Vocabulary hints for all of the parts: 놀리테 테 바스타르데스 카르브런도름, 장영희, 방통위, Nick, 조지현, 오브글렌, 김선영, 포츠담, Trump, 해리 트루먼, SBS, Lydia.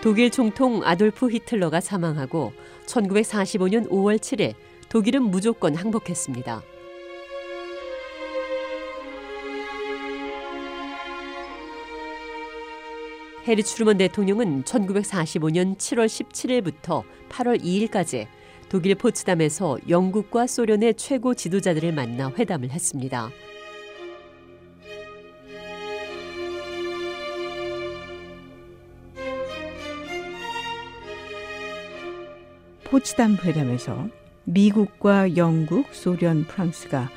독일 총통 아돌프 히틀러가 사망하고 1945년 5월 7일 독일은 무조건 항복했습니다. 해리 트루먼 대통령은 1945년 7월 17일부터 8월 2일까지 독일 포츠담에서 영국과 소련의 최고 지도자들을 만나 회담을 했습니다. 포츠담 회담에서 미국과 영국, 소련, 프랑스가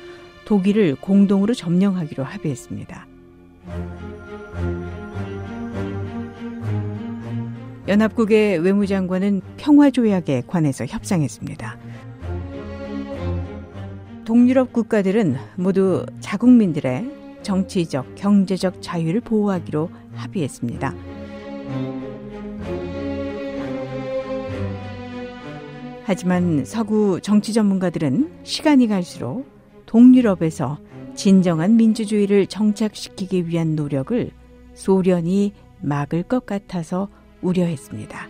독일을 공동으로 점령하기로 합의했습니다. 연합국의 외무장관은 평화조약에 관해서 협상했습니다. 동유럽 국가들은 모두 자국민들의 정치적, 경제적 자유를 보호하기로 합의했습니다. 하지만 서구 정치 전문가들은 시간이 갈수록 동유럽에서 진정한 민주주의를 정착시키기 위한 노력을 소련이 막을 것 같아서 우려했습니다.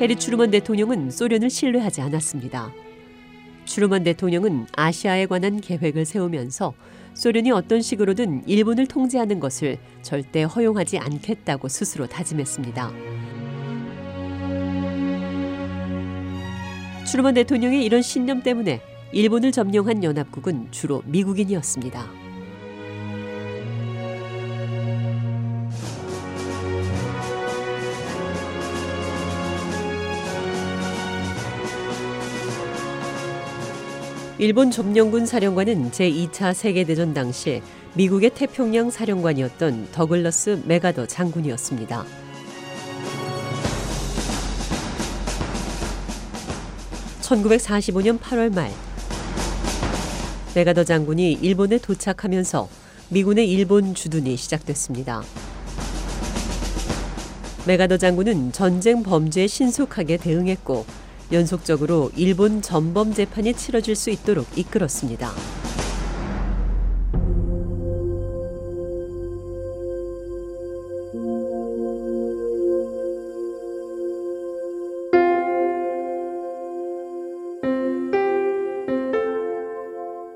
해리 트루먼 대통령은 소련을 신뢰하지 않았습니다. 트루먼 대통령은 아시아에 관한 계획을 세우면서 소련이 어떤 식으로든 일본을 통제하는 것을 절대 허용하지 않겠다고 스스로 다짐했습니다. 트루먼 대통령의 이런 신념 때문에 일본을 점령한 연합국은 주로 미국인이었습니다. 일본 점령군 사령관은 제2차 세계대전 당시 미국의 태평양 사령관이었던 더글러스 맥아더 장군이었습니다. (1945년 8월 말) 맥아더 장군이 일본에 도착하면서 미군의 일본 주둔이 시작됐습니다. 맥아더 장군은 전쟁 범죄에 신속하게 대응했고 연속적으로 일본 전범 재판이 치러질 수 있도록 이끌었습니다.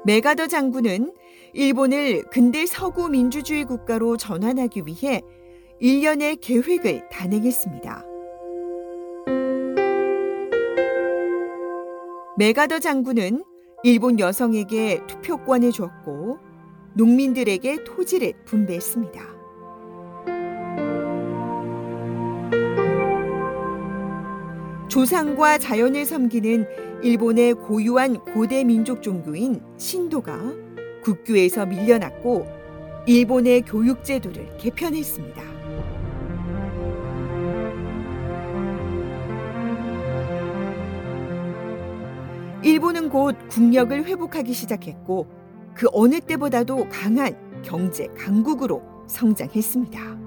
맥아더 장군은 일본을 근대 서구 민주주의 국가로 전환하기 위해 일련의 계획을 단행했습니다. 맥아더 장군은 일본 여성에게 투표권을 주었고 농민들에게 토지를 분배했습니다. 조상과 자연을 섬기는 일본의 고유한 고대 민족 종교인 신도가 국교에서 밀려났고 일본의 교육 제도를 개편했습니다. 일본은 곧 국력을 회복하기 시작했고 그 어느 때보다도 강한 경제 강국으로 성장했습니다.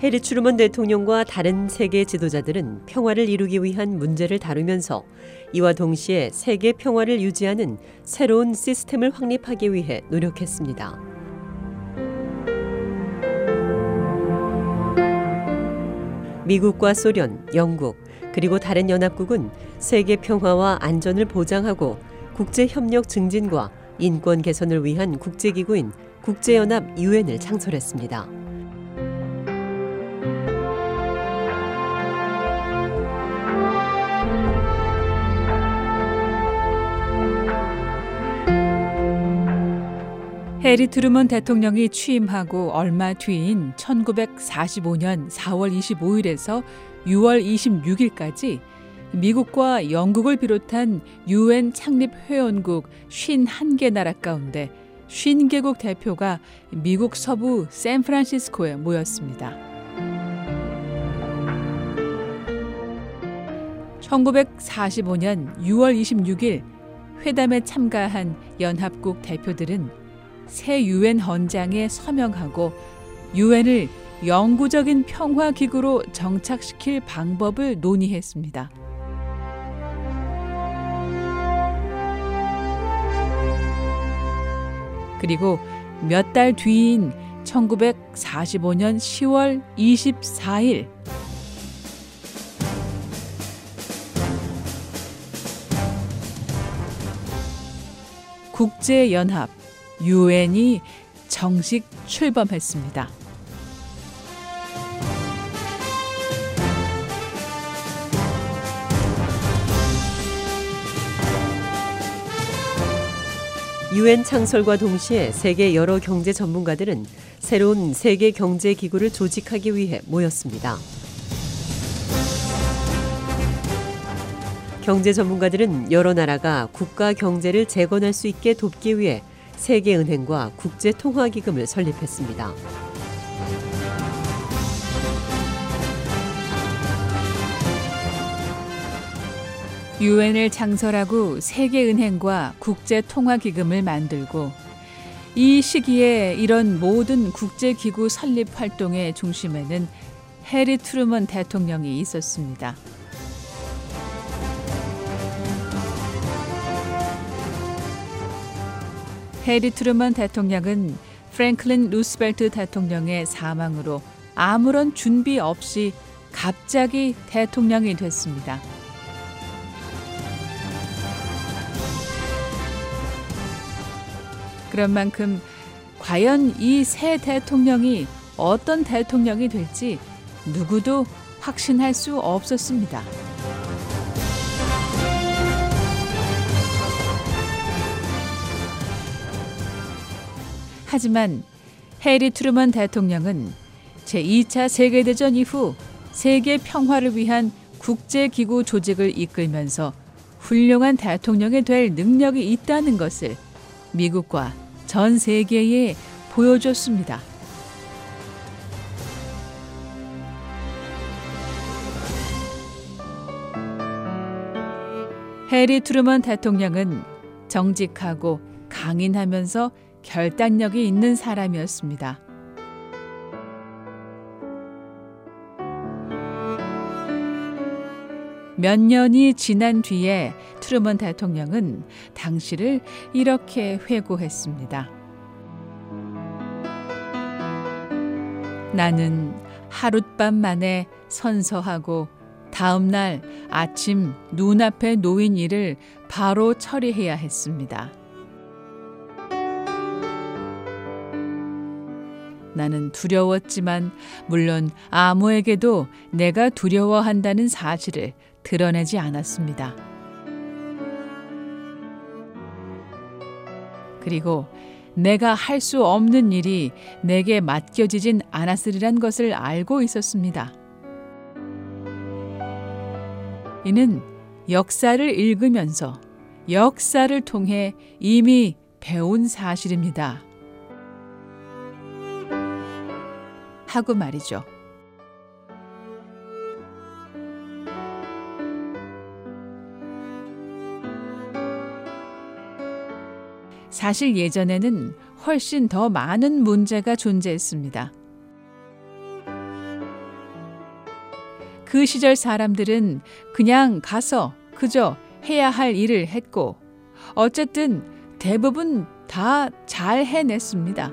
해리 트루먼 대통령과 다른 세계 지도자들은 평화를 이루기 위한 문제를 다루면서 이와 동시에 세계 평화를 유지하는 새로운 시스템을 확립하기 위해 노력했습니다. 미국과 소련, 영국, 그리고 다른 연합국은 세계 평화와 안전을 보장하고 국제 협력 증진과 인권 개선을 위한 국제기구인 국제연합 UN을 창설했습니다. 해리 트루먼 대통령이 취임하고 얼마 뒤인 1945년 4월 25일에서 6월 26일까지 미국과 영국을 비롯한 UN 창립 회원국 51개 나라 가운데 50개국 대표가 미국 서부 샌프란시스코에 모였습니다. 1945년 6월 26일 회담에 참가한 연합국 대표들은 새 UN 헌장에 서명하고 UN을 영구적인 평화기구로 정착시킬 방법을 논의했습니다. 그리고 몇 달 뒤인 1945년 10월 24일 국제연합 UN이 정식 출범했습니다. UN 창설과 동시에 세계 여러 경제 전문가들은 새로운 세계 경제 기구를 조직하기 위해 모였습니다. 경제 전문가들은 여러 나라가 국가 경제를 재건할 수 있게 돕기 위해 세계은행과 국제통화기금을 설립했습니다. 유엔을 창설하고 세계은행과 국제통화기금을 만들고 이 시기에 이런 모든 국제기구 설립 활동의 중심에는 해리 트루먼 대통령이 있었습니다. 해리 트루먼 대통령은 프랭클린 루스벨트 대통령의 사망으로 아무런 준비 없이 갑자기 대통령이 됐습니다. 그런 만큼 과연 이 새 대통령이 어떤 대통령이 될지 누구도 확신할 수 없었습니다. 하지만 해리 트루먼 대통령은 제2차 세계대전 이후 세계 평화를 위한 국제기구 조직을 이끌면서 훌륭한 대통령이 될 능력이 있다는 것을 미국과 전 세계에 보여줬습니다. 해리 트루먼 대통령은 정직하고 강인하면서 결단력이 있는 사람이었습니다. 몇 년이 지난 뒤에 트루먼 대통령은 당시를 이렇게 회고했습니다. 나는 하룻밤 만에 선서하고 다음 날 아침 눈앞에 놓인 일을 바로 처리해야 했습니다. 나는 두려웠지만 물론 아무에게도 내가 두려워한다는 사실을 드러내지 않았습니다. 그리고 내가 할 수 없는 일이 내게 맡겨지진 않았으리란 것을 알고 있었습니다. 이는 역사를 읽으면서 역사를 통해 이미 배운 사실입니다. 하고 말이죠. 사실 예전에는 훨씬 더 많은 문제가 존재했습니다. 그 시절 사람들은 그냥 가서 그저 해야 할 일을 했고 어쨌든 대부분 다 잘 해냈습니다.